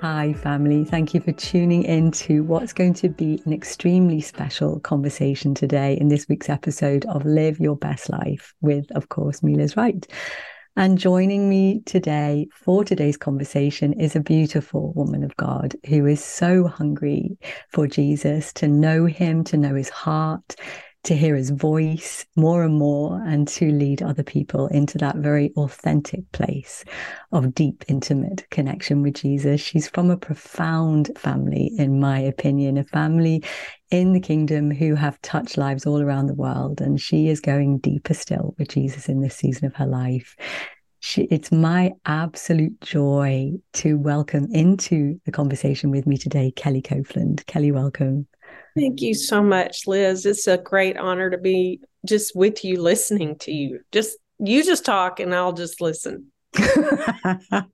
Hi family, thank you for tuning in to what's going to be an extremely special conversation today in this week's episode of Live Your Best Life with, of course, me, Liz Wright. And joining me today for today's conversation is a beautiful woman of God who is so hungry for Jesus, to know him, to know his heart, to hear his voice more and more, and to lead other people into that very authentic place of deep, intimate connection with Jesus. She's from a profound family, in my opinion, a family in the kingdom who have touched lives all around the world. And she is going deeper still with Jesus in this season of her life. It's my absolute joy to welcome into the conversation with me today, Kellie Copeland. Kellie, welcome. Thank you so much, Liz. It's a great honor to be just with you, listening to you. You just talk and I'll just listen. well,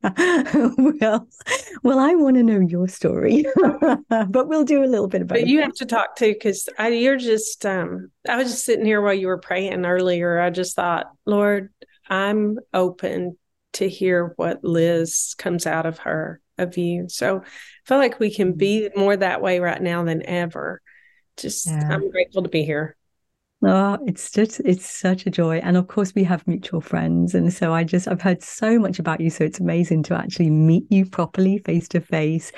I want to know your story, but we'll do a little bit about it. But you have to talk too, because you're just, I was just sitting here while you were praying earlier. I just thought, Lord, I'm open to hear what Liz comes out of her, of you. So I feel like we can be more that way right now than ever. I'm grateful to be here. Oh, it's such a joy. And of course we have mutual friends. And so I've heard so much about you. So it's amazing to actually meet you properly face to face.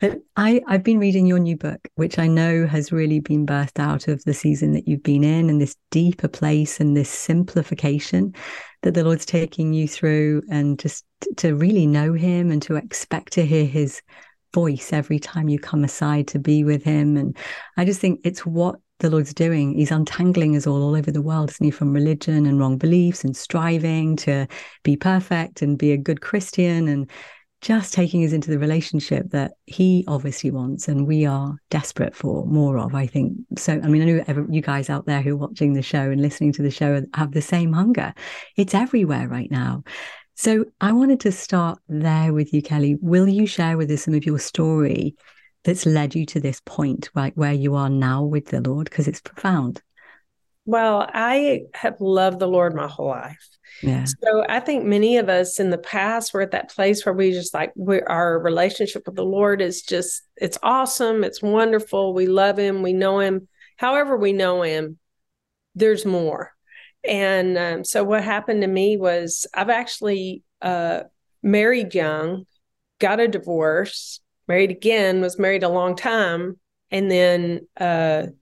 But I've been reading your new book, which I know has really been birthed out of the season that you've been in, and this deeper place and this simplification that the Lord's taking you through, and just to really know him and to expect to hear his voice every time you come aside to be with him. And I just think it's what the Lord's doing. He's untangling us all over the world, isn't he? From religion and wrong beliefs and striving to be perfect and be a good Christian, and just taking us into the relationship that he obviously wants and we are desperate for more of, I think. So, I mean, I know you guys out there who are watching the show and listening to the show have the same hunger. It's everywhere right now. So I wanted to start there with you, Kellie. Will you share with us some of your story that's led you to this point, right, where you are now with the Lord? Because it's profound. Well, I have loved the Lord my whole life. Yeah. So I think many of us in the past were at that place where we just like, our relationship with the Lord is just, it's awesome. It's wonderful. We love him. We know him. However we know him, there's more. And so what happened to me was I've actually married young, got a divorce, married again, was married a long time, and then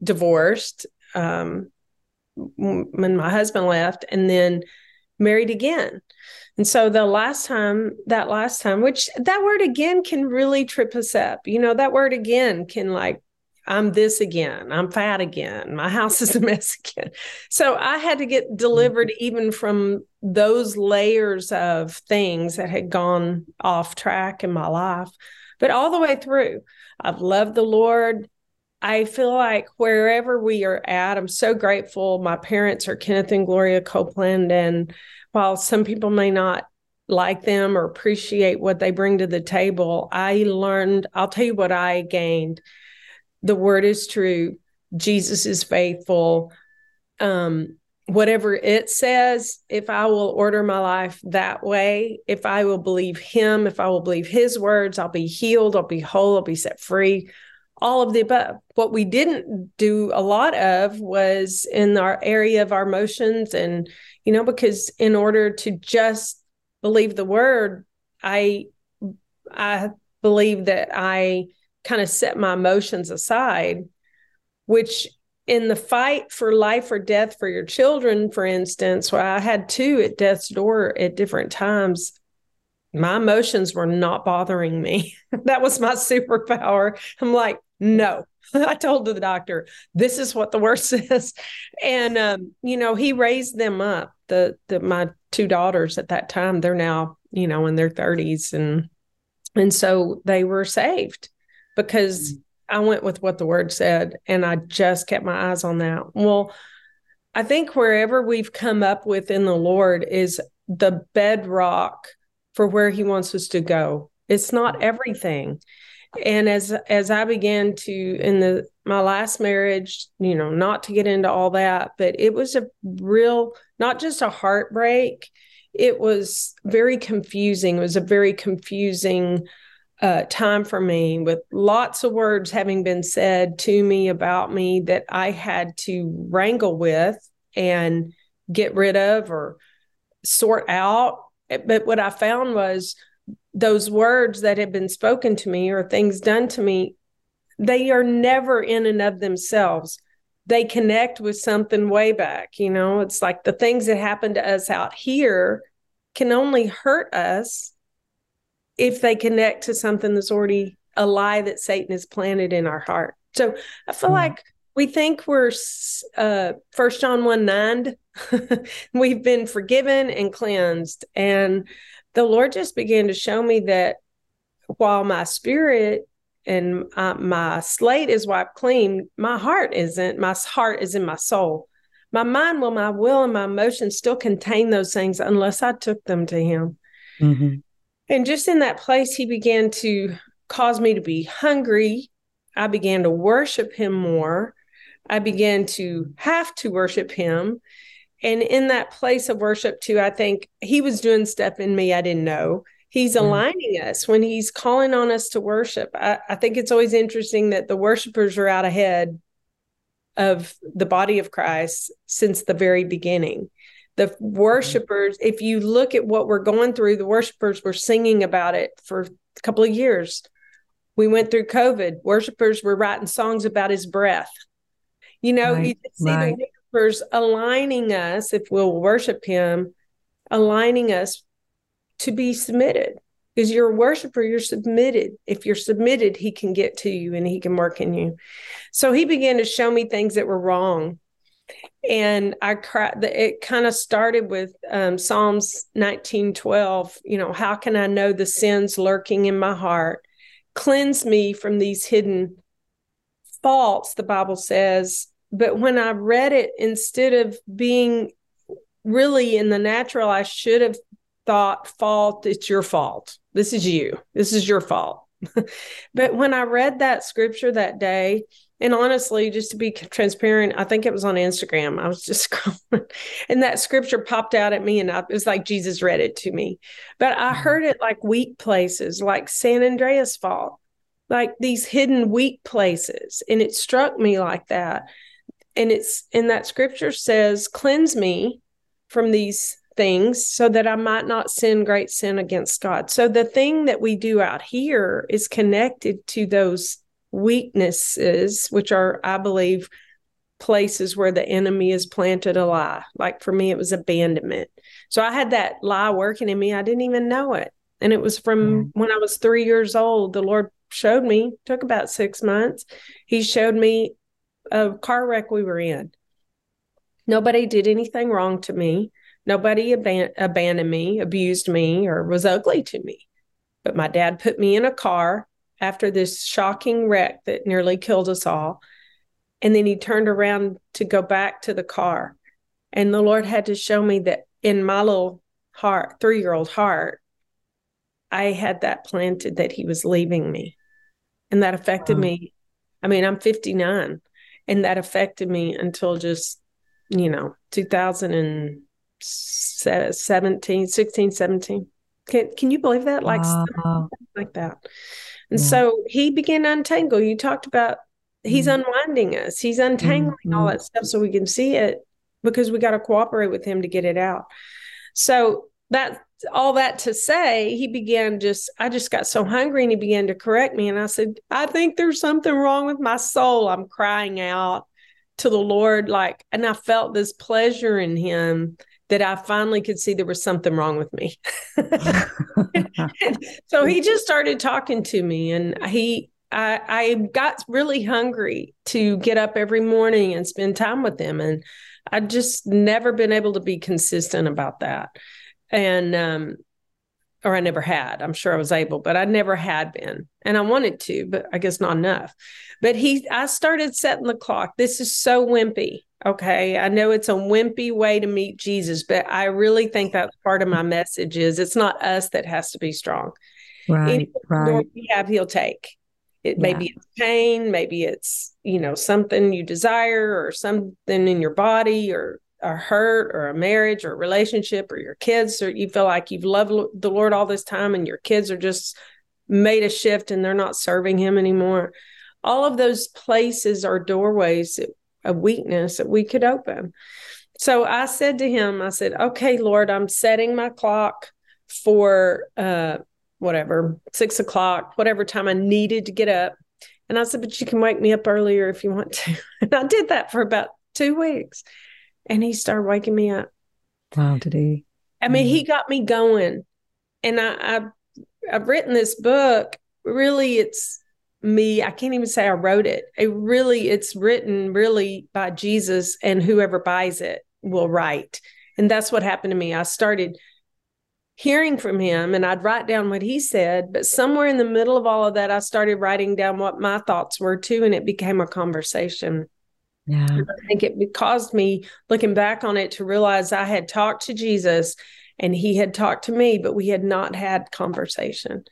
divorced when my husband left, and then married again. And so that last time, which that word again can really trip us up. You know, that word again can like, I'm this again, I'm fat again, my house is a mess again. So I had to get delivered even from those layers of things that had gone off track in my life. But all the way through, I've loved the Lord. I feel like wherever we are at, I'm so grateful. My parents are Kenneth and Gloria Copeland. And while some people may not like them or appreciate what they bring to the table, I'll tell you what I gained. The word is true. Jesus is faithful. Whatever it says, if I will order my life that way, if I will believe him, if I will believe his words, I'll be healed, I'll be whole, I'll be set free, all of the above. What we didn't do a lot of was in our area of our emotions. And, you know, because in order to just believe the word, I believe that I kind of set my emotions aside, which in the fight for life or death for your children, for instance, where I had two at death's door at different times, my emotions were not bothering me. That was my superpower. I'm like, no, I told the doctor, this is what the word says. And, you know, he raised them up. My two daughters at that time, they're now, you know, in their 30s. And so they were saved because I went with what the word said, and I just kept my eyes on that. Well, I think wherever we've come up with in the Lord is the bedrock for where he wants us to go. It's not everything. And as I began to, in my last marriage, you know, not to get into all that, but it was a real, not just a heartbreak. It was very confusing. It was a very confusing time for me, with lots of words having been said to me about me that I had to wrangle with and get rid of or sort out. But what I found was those words that had been spoken to me or things done to me, they are never in and of themselves. They connect with something way back. You know, it's like the things that happen to us out here can only hurt us if they connect to something that's already a lie that Satan has planted in our heart. So I feel like we think we're 1 John 1:9, we've been forgiven and cleansed. And the Lord just began to show me that while my spirit and my slate is wiped clean, my heart isn't. My heart is in my soul. My mind, my will, and my emotions still contain those things unless I took them to him. Mm-hmm. And just in that place, he began to cause me to be hungry. I began to worship him more. I began to have to worship him. And in that place of worship too, I think he was doing stuff in me I didn't know. He's aligning us when he's calling on us to worship. I think it's always interesting that the worshipers are out ahead of the body of Christ since the very beginning. The worshipers, if you look at what we're going through, the worshipers were singing about it for a couple of years. We went through COVID. Worshipers were writing songs about his breath. You know, you can see the worshipers aligning us, if we'll worship him, aligning us to be submitted. Because you're a worshiper, you're submitted. If you're submitted, he can get to you and he can work in you. So he began to show me things that were wrong. And I cried. It kind of started with Psalms 19:12. You know, how can I know the sins lurking in my heart? Cleanse me from these hidden faults, the Bible says. But when I read it, instead of being really in the natural, I should have thought, fault, it's your fault. This is you. This is your fault. But when I read that scripture that day, and honestly, just to be transparent, I think it was on Instagram. I was just scrolling and that scripture popped out at me, and it was like Jesus read it to me. But I heard it like weak places, like San Andreas Fault, like these hidden weak places. And it struck me like that. And it's in that scripture says, cleanse me from these things so that I might not sin great sin against God. So the thing that we do out here is connected to those weaknesses, which are, I believe, places where the enemy has planted a lie. Like for me, it was abandonment. So I had that lie working in me. I didn't even know it. And it was from when I was 3 years old. The Lord showed me, took about 6 months. He showed me a car wreck we were in. Nobody did anything wrong to me. Nobody abandoned me, abused me, or was ugly to me. But my dad put me in a car after this shocking wreck that nearly killed us all. And then he turned around to go back to the car. And the Lord had to show me that in my little heart, 3-year-old heart, I had that planted that he was leaving me. And that affected me. I mean, I'm 59. And that affected me until just, you know, 2016, 17. Can you believe that? Like, like that. And so he began to untangle. You talked about he's unwinding us. He's untangling all that stuff so we can see it, because we got to cooperate with him to get it out. So that, all that to say, he began I just got so hungry, and he began to correct me. And I said, I think there's something wrong with my soul. I'm crying out to the Lord. Like, and I felt this pleasure in him that I finally could see there was something wrong with me. So he just started talking to me, and I got really hungry to get up every morning and spend time with him. And I'd just never been able to be consistent about that. And or I never had. I'm sure I was able, but I never had been. And I wanted to, but I guess not enough. But I started setting the clock. This is so wimpy. Okay. I know it's a wimpy way to meet Jesus, but I really think that's part of my message is it's not us that has to be strong. Right. Any right. we have, he'll take it. Yeah. Maybe it's pain. Maybe it's, something you desire or something in your body or a hurt or a marriage or a relationship or your kids, or you feel like you've loved the Lord all this time and your kids are just made a shift and they're not serving him anymore. All of those places are doorways of weakness that we could open. So I said to him, I said, okay, Lord, I'm setting my clock for, 6:00, whatever time I needed to get up. And I said, but you can wake me up earlier if you want to. And I did that for about 2 weeks. And he started waking me up. Wow, did he? I mean, he got me going. And I've written this book. Really, it's me. I can't even say I wrote it. It's written really by Jesus, and whoever buys it will write. And that's what happened to me. I started hearing from him, and I'd write down what he said. But somewhere in the middle of all of that, I started writing down what my thoughts were too, and it became a conversation. Yeah, I think it caused me, looking back on it, to realize I had talked to Jesus and he had talked to me, but we had not had conversation.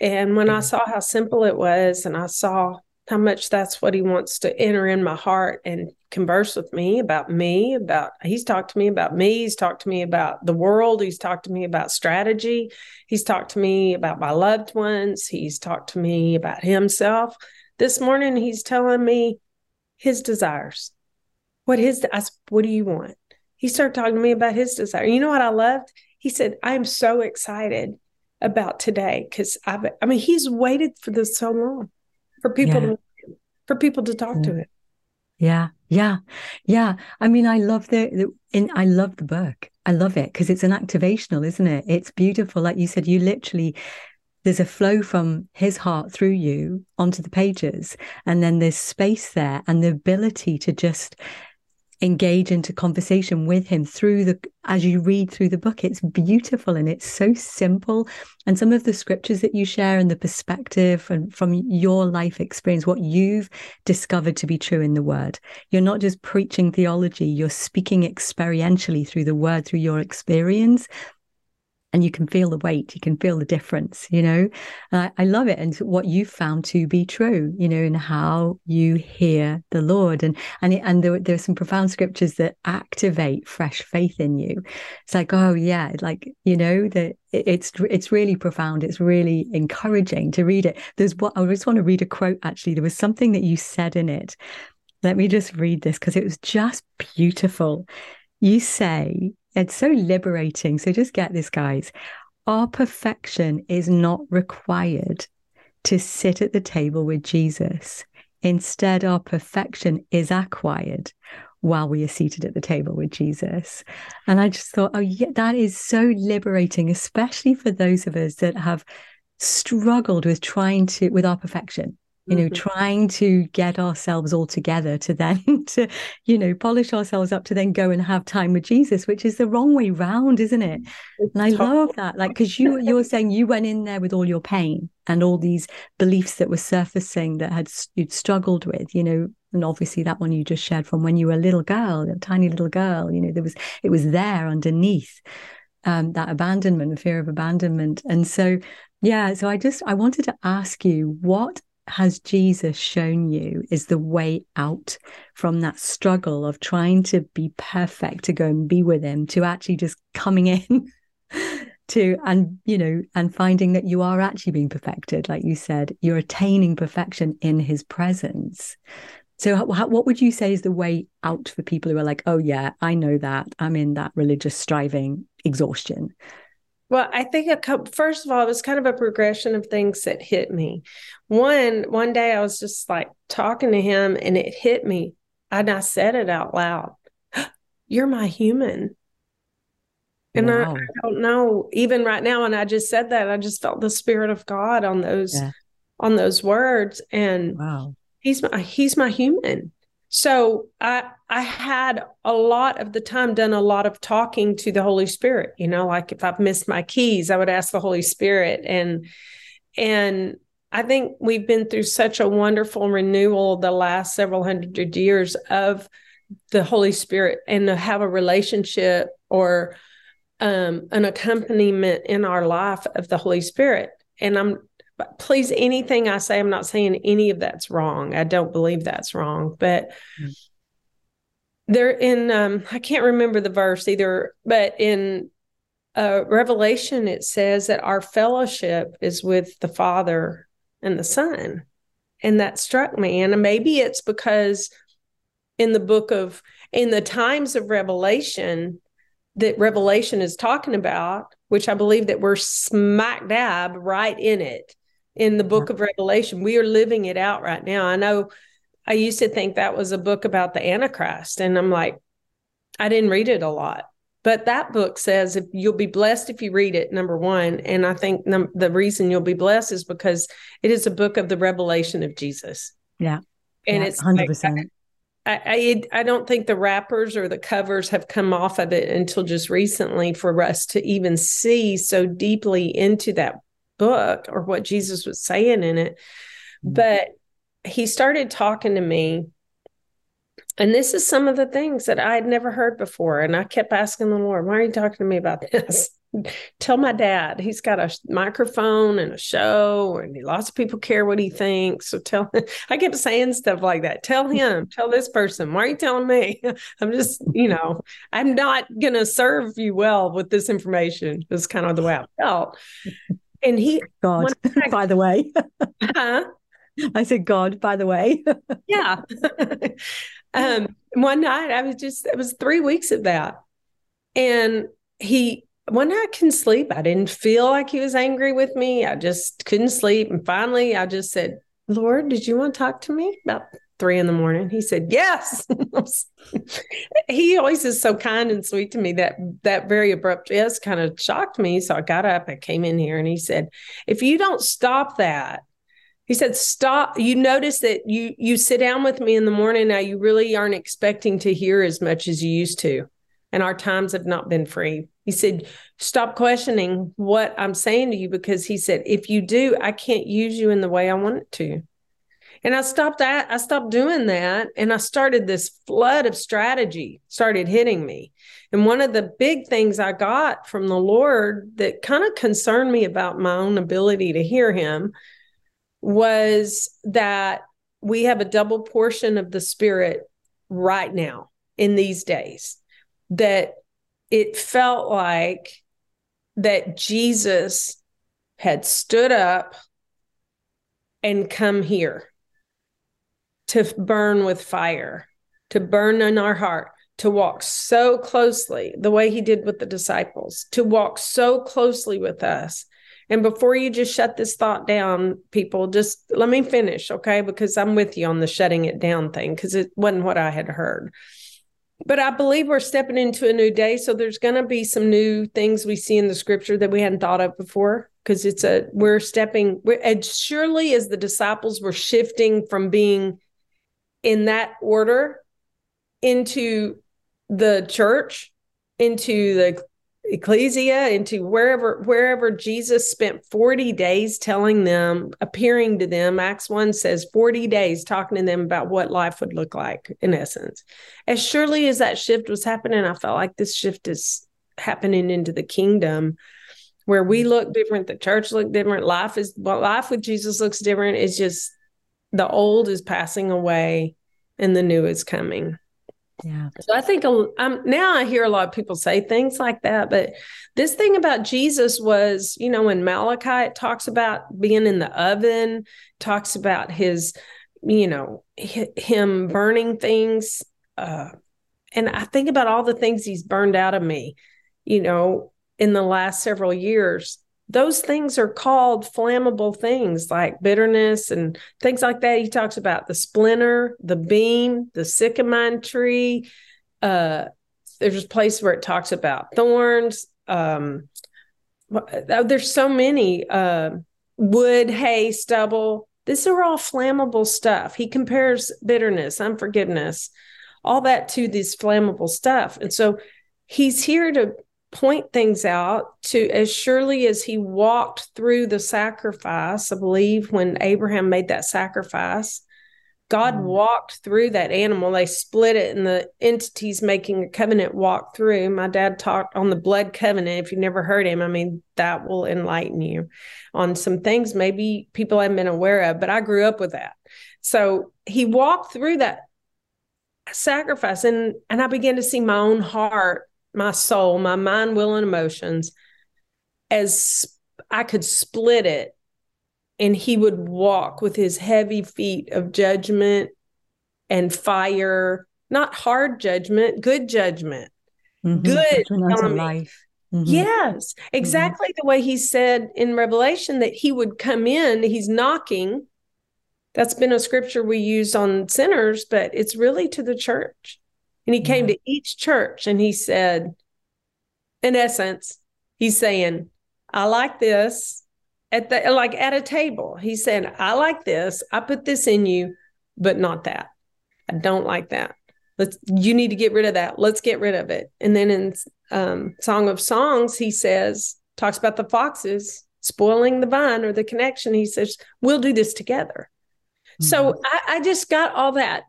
And when I saw how simple it was, and I saw how much that's what he wants to enter in my heart and converse with me, about, he's talked to me about me. He's talked to me about the world. He's talked to me about strategy. He's talked to me about my loved ones. He's talked to me about himself. This morning, he's telling me his desires. What do you want? He started talking to me about his desire. You know what I loved? He said, I'm so excited about today. Cause he's waited for this so long for people to talk to him. Yeah. Yeah. Yeah. I mean, I love I love the book. I love it. Cause it's an activational, isn't it? It's beautiful. Like you said, you literally, there's a flow from his heart through you onto the pages. And then there's space there and the ability to just engage into conversation with him as you read through the book. It's beautiful and it's so simple. And some of the scriptures that you share and the perspective and from your life experience, what you've discovered to be true in the word. You're not just preaching theology, you're speaking experientially through the word, through your experience. And you can feel the weight, you can feel the difference, and I love it. And what you found to be true, in how you hear the Lord and there are some profound scriptures that activate fresh faith in you. It's like, oh yeah. Like, that it's really profound. It's really encouraging to read it. I just want to read a quote. Actually, there was something that you said in it. Let me just read this because it was just beautiful. You say, it's so liberating. So just get this, guys. Our perfection is not required to sit at the table with Jesus. Instead, our perfection is acquired while we are seated at the table with Jesus. And I just thought, oh yeah, that is so liberating, especially for those of us that have struggled with with our perfection. Trying to get ourselves all together to then to polish ourselves up to then go and have time with Jesus, which is the wrong way round, isn't it? And I love that. Like, because you're saying you went in there with all your pain and all these beliefs that were surfacing that you'd struggled with, and obviously that one you just shared from when you were a tiny little girl, it was there underneath that abandonment, fear of abandonment. And so, yeah, so I wanted to ask you, what has Jesus shown you is the way out from that struggle of trying to be perfect, to go and be with him, to actually just coming in and finding that you are actually being perfected. Like you said, you're attaining perfection in his presence. So what would you say is the way out for people who are like, oh yeah, I know that I'm in that religious striving exhaustion? Well, I think first of all, it was kind of a progression of things that hit me. One day I was just like talking to him and it hit me. And I said it out loud. You're my human. And wow. I don't know, even right now. And I just said that, I just felt the Spirit of God on those words. And wow. He's my human. So I had a lot of the time done a lot of talking to the Holy Spirit, you know, like if I've missed my keys, I would ask the Holy Spirit. And I think we've been through such a wonderful renewal the last several hundred years of the Holy Spirit, and to have a relationship or an accompaniment in our life of the Holy Spirit. And please, anything I say, I'm not saying any of that's wrong. I don't believe that's wrong, but there in, I can't remember the verse either, but in Revelation, it says that our fellowship is with the Father and the Son. And that struck me. And maybe it's because in the times of Revelation, that Revelation is talking about, which I believe that we're smack dab right in it. In the book of Revelation, we are living it out right now. I know I used to think that was a book about the Antichrist, and I'm like, I didn't read it a lot. But that book says if you'll be blessed if you read it, number one. And I think the reason you'll be blessed is because it is a book of the revelation of Jesus. Yeah. And it's 100%. Like, I don't think the wrappers or the covers have come off of it until just recently for us to even see so deeply into that book or what Jesus was saying in it. But he started talking to me, and this is some of the things that I had never heard before. And I kept asking the Lord, why are you talking to me about this? Tell my dad, he's got a microphone and a show, and lots of people care what he thinks. So tell him. I kept saying stuff like that. Tell him, tell this person, why are you telling me? I'm just, I'm not going to serve you well with this information. It was kind of the way I felt. And God, by the way, I said, God, by the way. Yeah. One night it was 3 weeks of that. And when I couldn't sleep, I didn't feel like he was angry with me. I just couldn't sleep. And finally I just said, Lord, did you want to talk to me about 3 a.m? He said, yes. He always is so kind and sweet to me. That very abrupt yes kind of shocked me. So I got up, I came in here, and he said, if you don't stop that, he said, stop. You notice that you sit down with me in the morning. Now you really aren't expecting to hear as much as you used to. And our times have not been free. He said, stop questioning what I'm saying to you, because he said, if you do, I can't use you in the way I want it to. And I stopped doing that. And I started this flood of strategy started hitting me. And one of the big things I got from the Lord that kind of concerned me about my own ability to hear him was that we have a double portion of the Spirit right now in these days. That it felt like that Jesus had stood up and come here to burn with fire, to burn in our heart, to walk so closely the way he did with the disciples, to walk so closely with us. And before you just shut this thought down, people, just let me finish, okay? Because I'm with you on the shutting it down thing, because it wasn't what I had heard. But I believe we're stepping into a new day. So there's going to be some new things we see in the scripture that we hadn't thought of before, because as surely as the disciples were shifting from being in that order into the church, into the ecclesia, into wherever Jesus spent 40 days telling them, appearing to them. Acts 1 says 40 days talking to them about what life would look like in essence. As surely as that shift was happening, I felt like this shift is happening into the kingdom, where we look different. The church look different. Life with Jesus looks different. It's just the old is passing away and the new is coming. Yeah. So I think now I hear a lot of people say things like that, but this thing about Jesus was, in Malachi, it talks about being in the oven, talks about his, him burning things. And I think about all the things he's burned out of me, in the last several years. Those things are called flammable things, like bitterness and things like that. He talks about the splinter, the beam, the sycamine tree. There's a place where it talks about thorns. There's so many wood, hay, stubble, These are all flammable stuff. He compares bitterness, unforgiveness, all that to these flammable stuff. And so he's here to point things out to, as surely as he walked through the sacrifice, I believe when Abraham made that sacrifice, God walked through that animal. They split it, and the entities making a covenant walked through. My dad talked on the blood covenant. If you've never heard him, I mean, that will enlighten you on some things maybe people haven't been aware of, but I grew up with that. So he walked through that sacrifice, and I began to see my own heart, my soul, my mind, will, and emotions as I could split it. And he would walk with his heavy feet of judgment and fire, not hard judgment, good judgment, good life. Mm-hmm. Yes, exactly the way he said in Revelation that he would come in, he's knocking. That's been a scripture we use on sinners, but it's really to the church. And he came to each church and he said, in essence, he's saying, I like this. At a table, he said, I like this. I put this in you, but not that. I don't like that. You need to get rid of that. Let's get rid of it. And then in Song of Songs, he says, talks about the foxes spoiling the vine or the connection. He says, we'll do this together. Mm-hmm. So I just got all that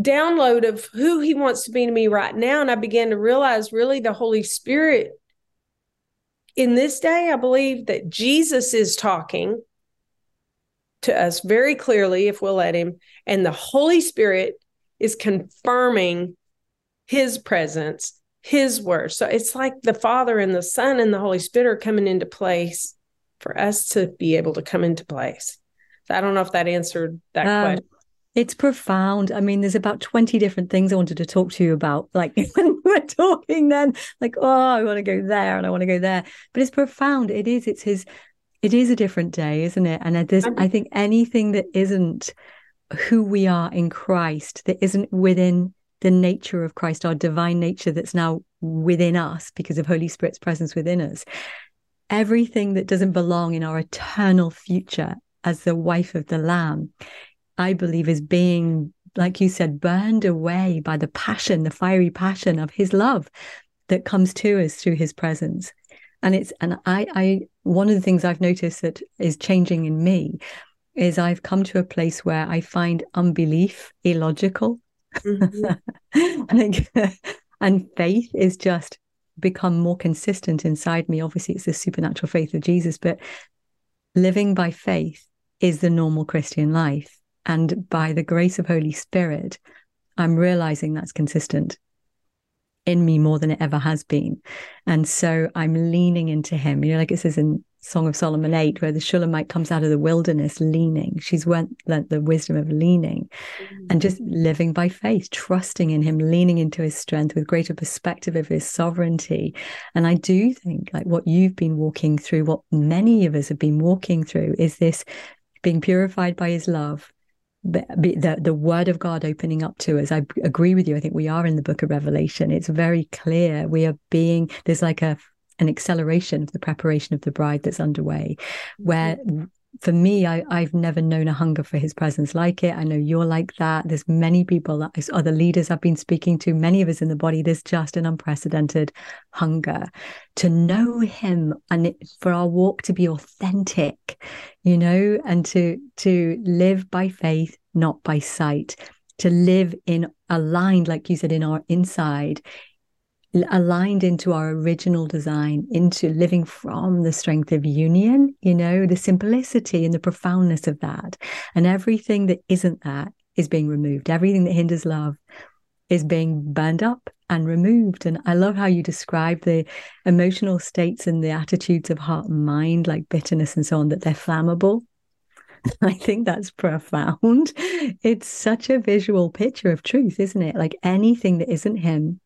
download of who he wants to be to me right now. And I began to realize really the Holy Spirit in this day, I believe that Jesus is talking to us very clearly, if we'll let him, and the Holy Spirit is confirming his presence, his word. So it's like the Father and the Son and the Holy Spirit are coming into place for us to be able to come into place. So I don't know if that answered that question. It's profound. I mean, there's about 20 different things I wanted to talk to you about. Like when we were talking then, like, oh, I want to go there and I want to go there. But it's profound. It is. It is a different day, isn't it? And I think anything that isn't who we are in Christ, that isn't within the nature of Christ, our divine nature that's now within us because of Holy Spirit's presence within us, everything that doesn't belong in our eternal future as the wife of the Lamb, I believe is being, like you said, burned away by the passion, the fiery passion of his love that comes to us through his presence. And I one of the things I've noticed that is changing in me is I've come to a place where I find unbelief illogical. And faith is just become more consistent inside me. Obviously, it's the supernatural faith of Jesus, but living by faith is the normal Christian life. And by the grace of Holy Spirit, I'm realizing that's consistent in me more than it ever has been. And so I'm leaning into him. You know, like it says in Song of Solomon 8, where the Shulamite comes out of the wilderness leaning. She's learnt the wisdom of leaning and just living by faith, trusting in him, leaning into his strength with greater perspective of his sovereignty. And I do think like what you've been walking through, what many of us have been walking through is this being purified by his love. The word of God opening up to us. I agree with you. I think we are in the book of Revelation. It's very clear. We are being, there's like an acceleration of the preparation of the bride that's underway, where for me, I've never known a hunger for his presence like it. I know you're like that. There's many people, other leaders I've been speaking to, many of us in the body, there's just an unprecedented hunger to know him and for our walk to be authentic, you know, and to live by faith, not by sight, to live in aligned, like you said, in our inside, aligned into our original design, into living from the strength of union, you know, the simplicity and the profoundness of that. And everything that isn't that is being removed. Everything that hinders love is being burned up and removed. And I love how you describe the emotional states and the attitudes of heart and mind, like bitterness and so on, that they're flammable. I think that's profound. It's such a visual picture of truth, isn't it? Like anything that isn't him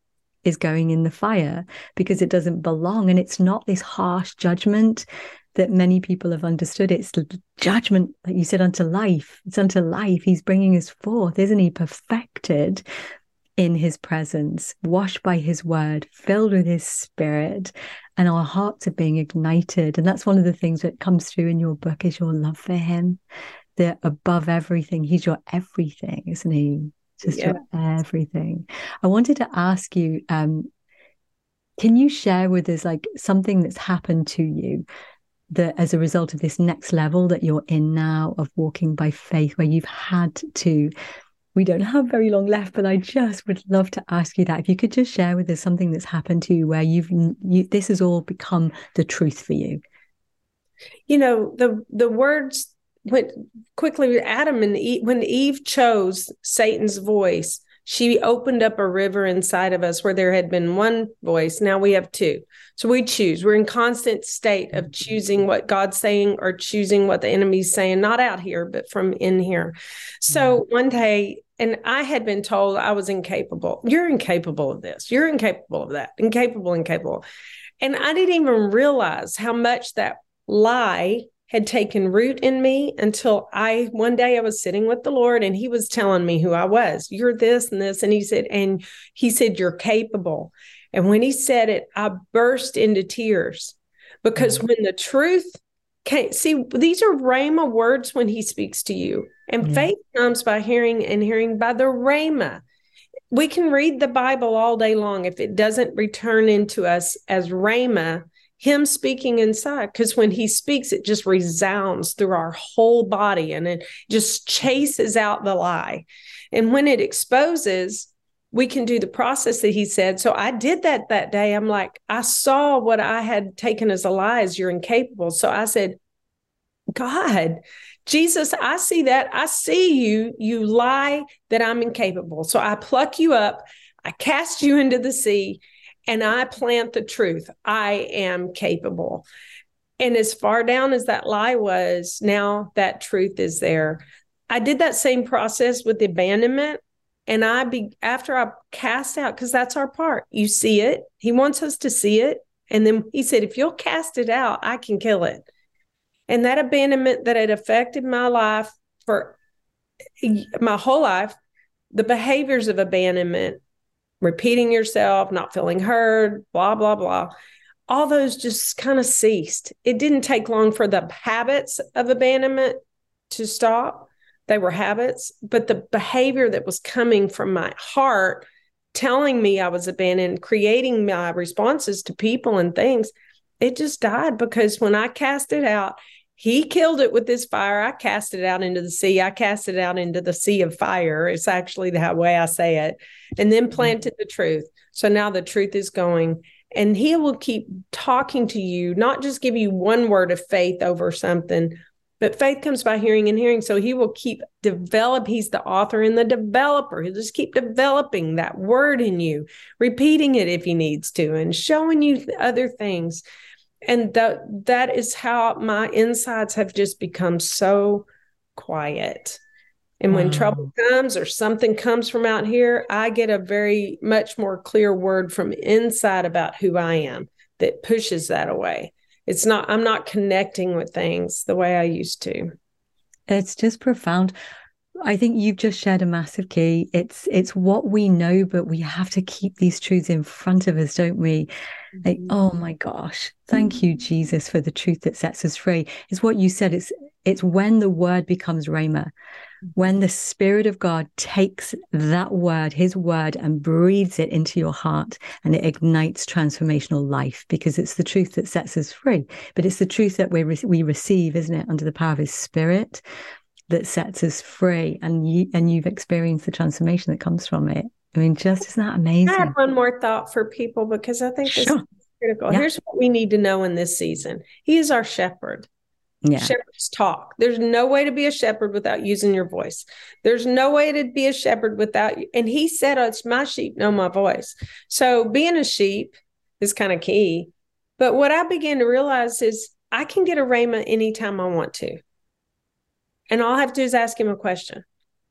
is going in the fire because it doesn't belong. And it's not this harsh judgment that many people have understood. It's judgment, like you said, unto life. It's unto life. He's bringing us forth, isn't he? Perfected in his presence, washed by his word, filled with his spirit, and our hearts are being ignited. And that's one of the things that comes through in your book is your love for him, the above everything. He's your everything, isn't he? Just your everything. I wanted to ask you, can you share with us like something that's happened to you that as a result of this next level that you're in now of walking by faith, where you've had to, we don't have very long left, but I just would love to ask you that. If you could just share with us something that's happened to you where you this has all become the truth for you. You know, the words went quickly. Adam and Eve, when Eve chose Satan's voice, she opened up a river inside of us where there had been one voice. Now we have two. So we choose. We're in constant state of choosing what God's saying or choosing what the enemy's saying, not out here, but from in here. So one day, and I had been told I was incapable. You're incapable of this. You're incapable of that. Incapable, incapable. And I didn't even realize how much that lie had taken root in me until one day I was sitting with the Lord and he was telling me who I was. You're this and this. And he said, you're capable. And when he said it, I burst into tears because when the truth came, see, these are Rhema words when he speaks to you, and faith comes by hearing and hearing by the Rhema. We can read the Bible all day long. If it doesn't return into us as Rhema, him speaking inside, because when he speaks, it just resounds through our whole body and it just chases out the lie. And when it exposes, we can do the process that he said. So I did that day. I'm like, I saw what I had taken as a lie as you're incapable. So I said, God, Jesus, I see that. I see you. You lie that I'm incapable. So I pluck you up. I cast you into the sea. And I plant the truth. I am capable. And as far down as that lie was, now that truth is there. I did that same process with abandonment. And after I cast out, because that's our part, you see it. He wants us to see it. And then he said, if you'll cast it out, I can kill it. And that abandonment that had affected my life for my whole life, the behaviors of abandonment, repeating yourself, not feeling heard, blah, blah, blah. All those just kind of ceased. It didn't take long for the habits of abandonment to stop. They were habits, but the behavior that was coming from my heart, telling me I was abandoned, creating my responses to people and things, it just died because when I cast it out, he killed it with his fire. I cast it out into the sea. I cast it out into the sea of fire. It's actually the way I say it. And then planted the truth. So now the truth is going. And he will keep talking to you, not just give you one word of faith over something, but faith comes by hearing and hearing. So he will keep develop. He's the author and the developer. He'll just keep developing that word in you, repeating it if he needs to, and showing you other things. And that is how my insides have just become so quiet. And when trouble comes or something comes from out here, I get a very much more clear word from inside about who I am that pushes that away. I'm not connecting with things the way I used to. It's just profound. I think you've just shared a massive key. It's what we know, but we have to keep these truths in front of us, don't we? Like, oh my gosh, thank you, Jesus, for the truth that sets us free. It's what you said. It's when the word becomes Rhema, when the Spirit of God takes that word, his word, and breathes it into your heart, and it ignites transformational life, because it's the truth that sets us free. But it's the truth that we receive, isn't it, under the power of his Spirit, that sets us free, and you've experienced the transformation that comes from it. I mean, just isn't that amazing? I have one more thought for people, because I think this is critical. Yeah. Here's what we need to know in this season. He is our shepherd. Yeah. Shepherds talk. There's no way to be a shepherd without using your voice. There's no way to be a shepherd without you. And he said, oh, it's my sheep, know my voice. So being a sheep is kind of key. But what I began to realize is I can get a Rhema anytime I want to. And all I have to do is ask him a question.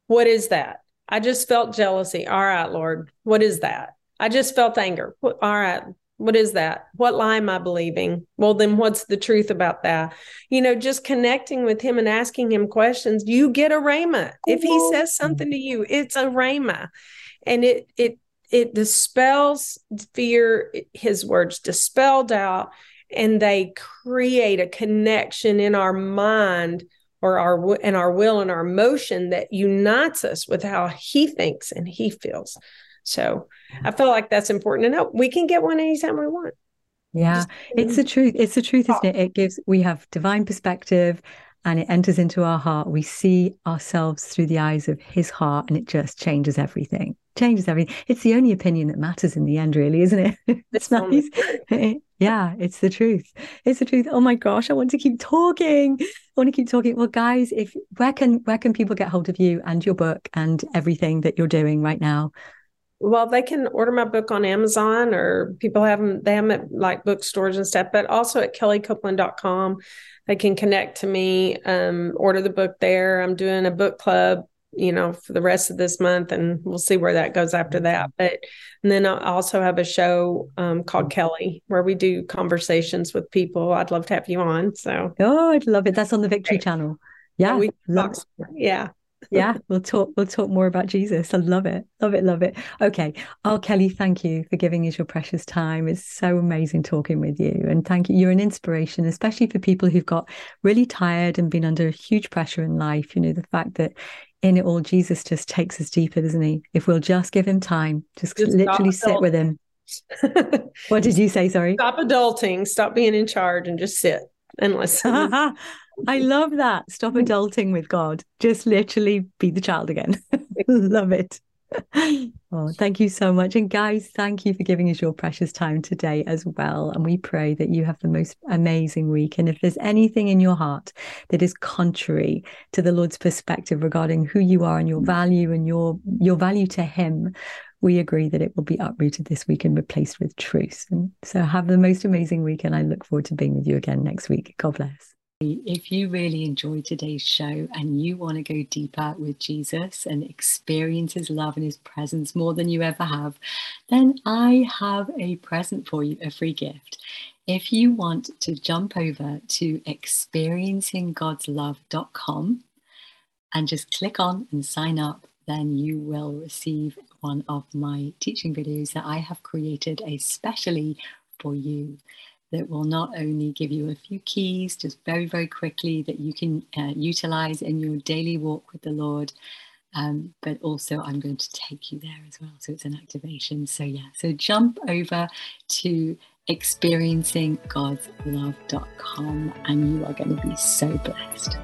What is that? I just felt jealousy. All right, Lord, what is that? I just felt anger. All right, what is that? What lie am I believing? Well, then what's the truth about that? You know, just connecting with him and asking him questions, you get a Rhema. If he says something to you, it's a Rhema. And it dispels fear. His words dispel doubt, and they create a connection in our mind or our will and our emotion that unites us with how he thinks and he feels. So I feel like that's important to know. We can get one anytime we want. Yeah, just, it's the truth. It's the truth, isn't it? It gives, we have divine perspective and it enters into our heart. We see ourselves through the eyes of his heart and it just changes everything. Changes everything. It's the only opinion that matters in the end, really, isn't it? It's nice. Yeah, it's the truth. It's the truth. Oh my gosh, I want to keep talking. Well, guys, where can people get hold of you and your book and everything that you're doing right now? Well, they can order my book on Amazon, or people have them. They have them at like bookstores and stuff, but also at KellieCopeland.com. They can connect to me, order the book there. I'm doing a book club, for the rest of this month, and we'll see where that goes after that. And then I also have a show called Kellie, where we do conversations with people. I'd love to have you on. So, oh, I'd love it. That's on the Victory Channel. Yeah. Yeah. Yeah, we'll talk more about Jesus. I love it. Love it. Okay. Oh, Kellie, thank you for giving us your precious time. It's so amazing talking with you. And thank you. You're an inspiration, especially for people who've got really tired and been under huge pressure in life. The fact that in it all, Jesus just takes us deeper, doesn't he? If we'll just give him time, just literally sit with him. What did you say? Sorry. Stop adulting. Stop being in charge and just sit and listen. I love that. Stop adulting with God. Just literally be the child again. Love it. Oh, thank you so much. And guys, thank you for giving us your precious time today as well. And we pray that you have the most amazing week. And if there's anything in your heart that is contrary to the Lord's perspective regarding who you are and your value and your value to him, we agree that it will be uprooted this week and replaced with truth. And so have the most amazing week. And I look forward to being with you again next week. God bless. If you really enjoyed today's show and you want to go deeper with Jesus and experience his love and his presence more than you ever have, then I have a present for you, a free gift. If you want to jump over to experiencinggodslove.com and just click on and sign up, then you will receive one of my teaching videos that I have created especially for you. That will not only give you a few keys just very, very quickly that you can utilize in your daily walk with the Lord, but also I'm going to take you there as well. So it's an activation. So jump over to experiencinggodslove.com and you are going to be so blessed.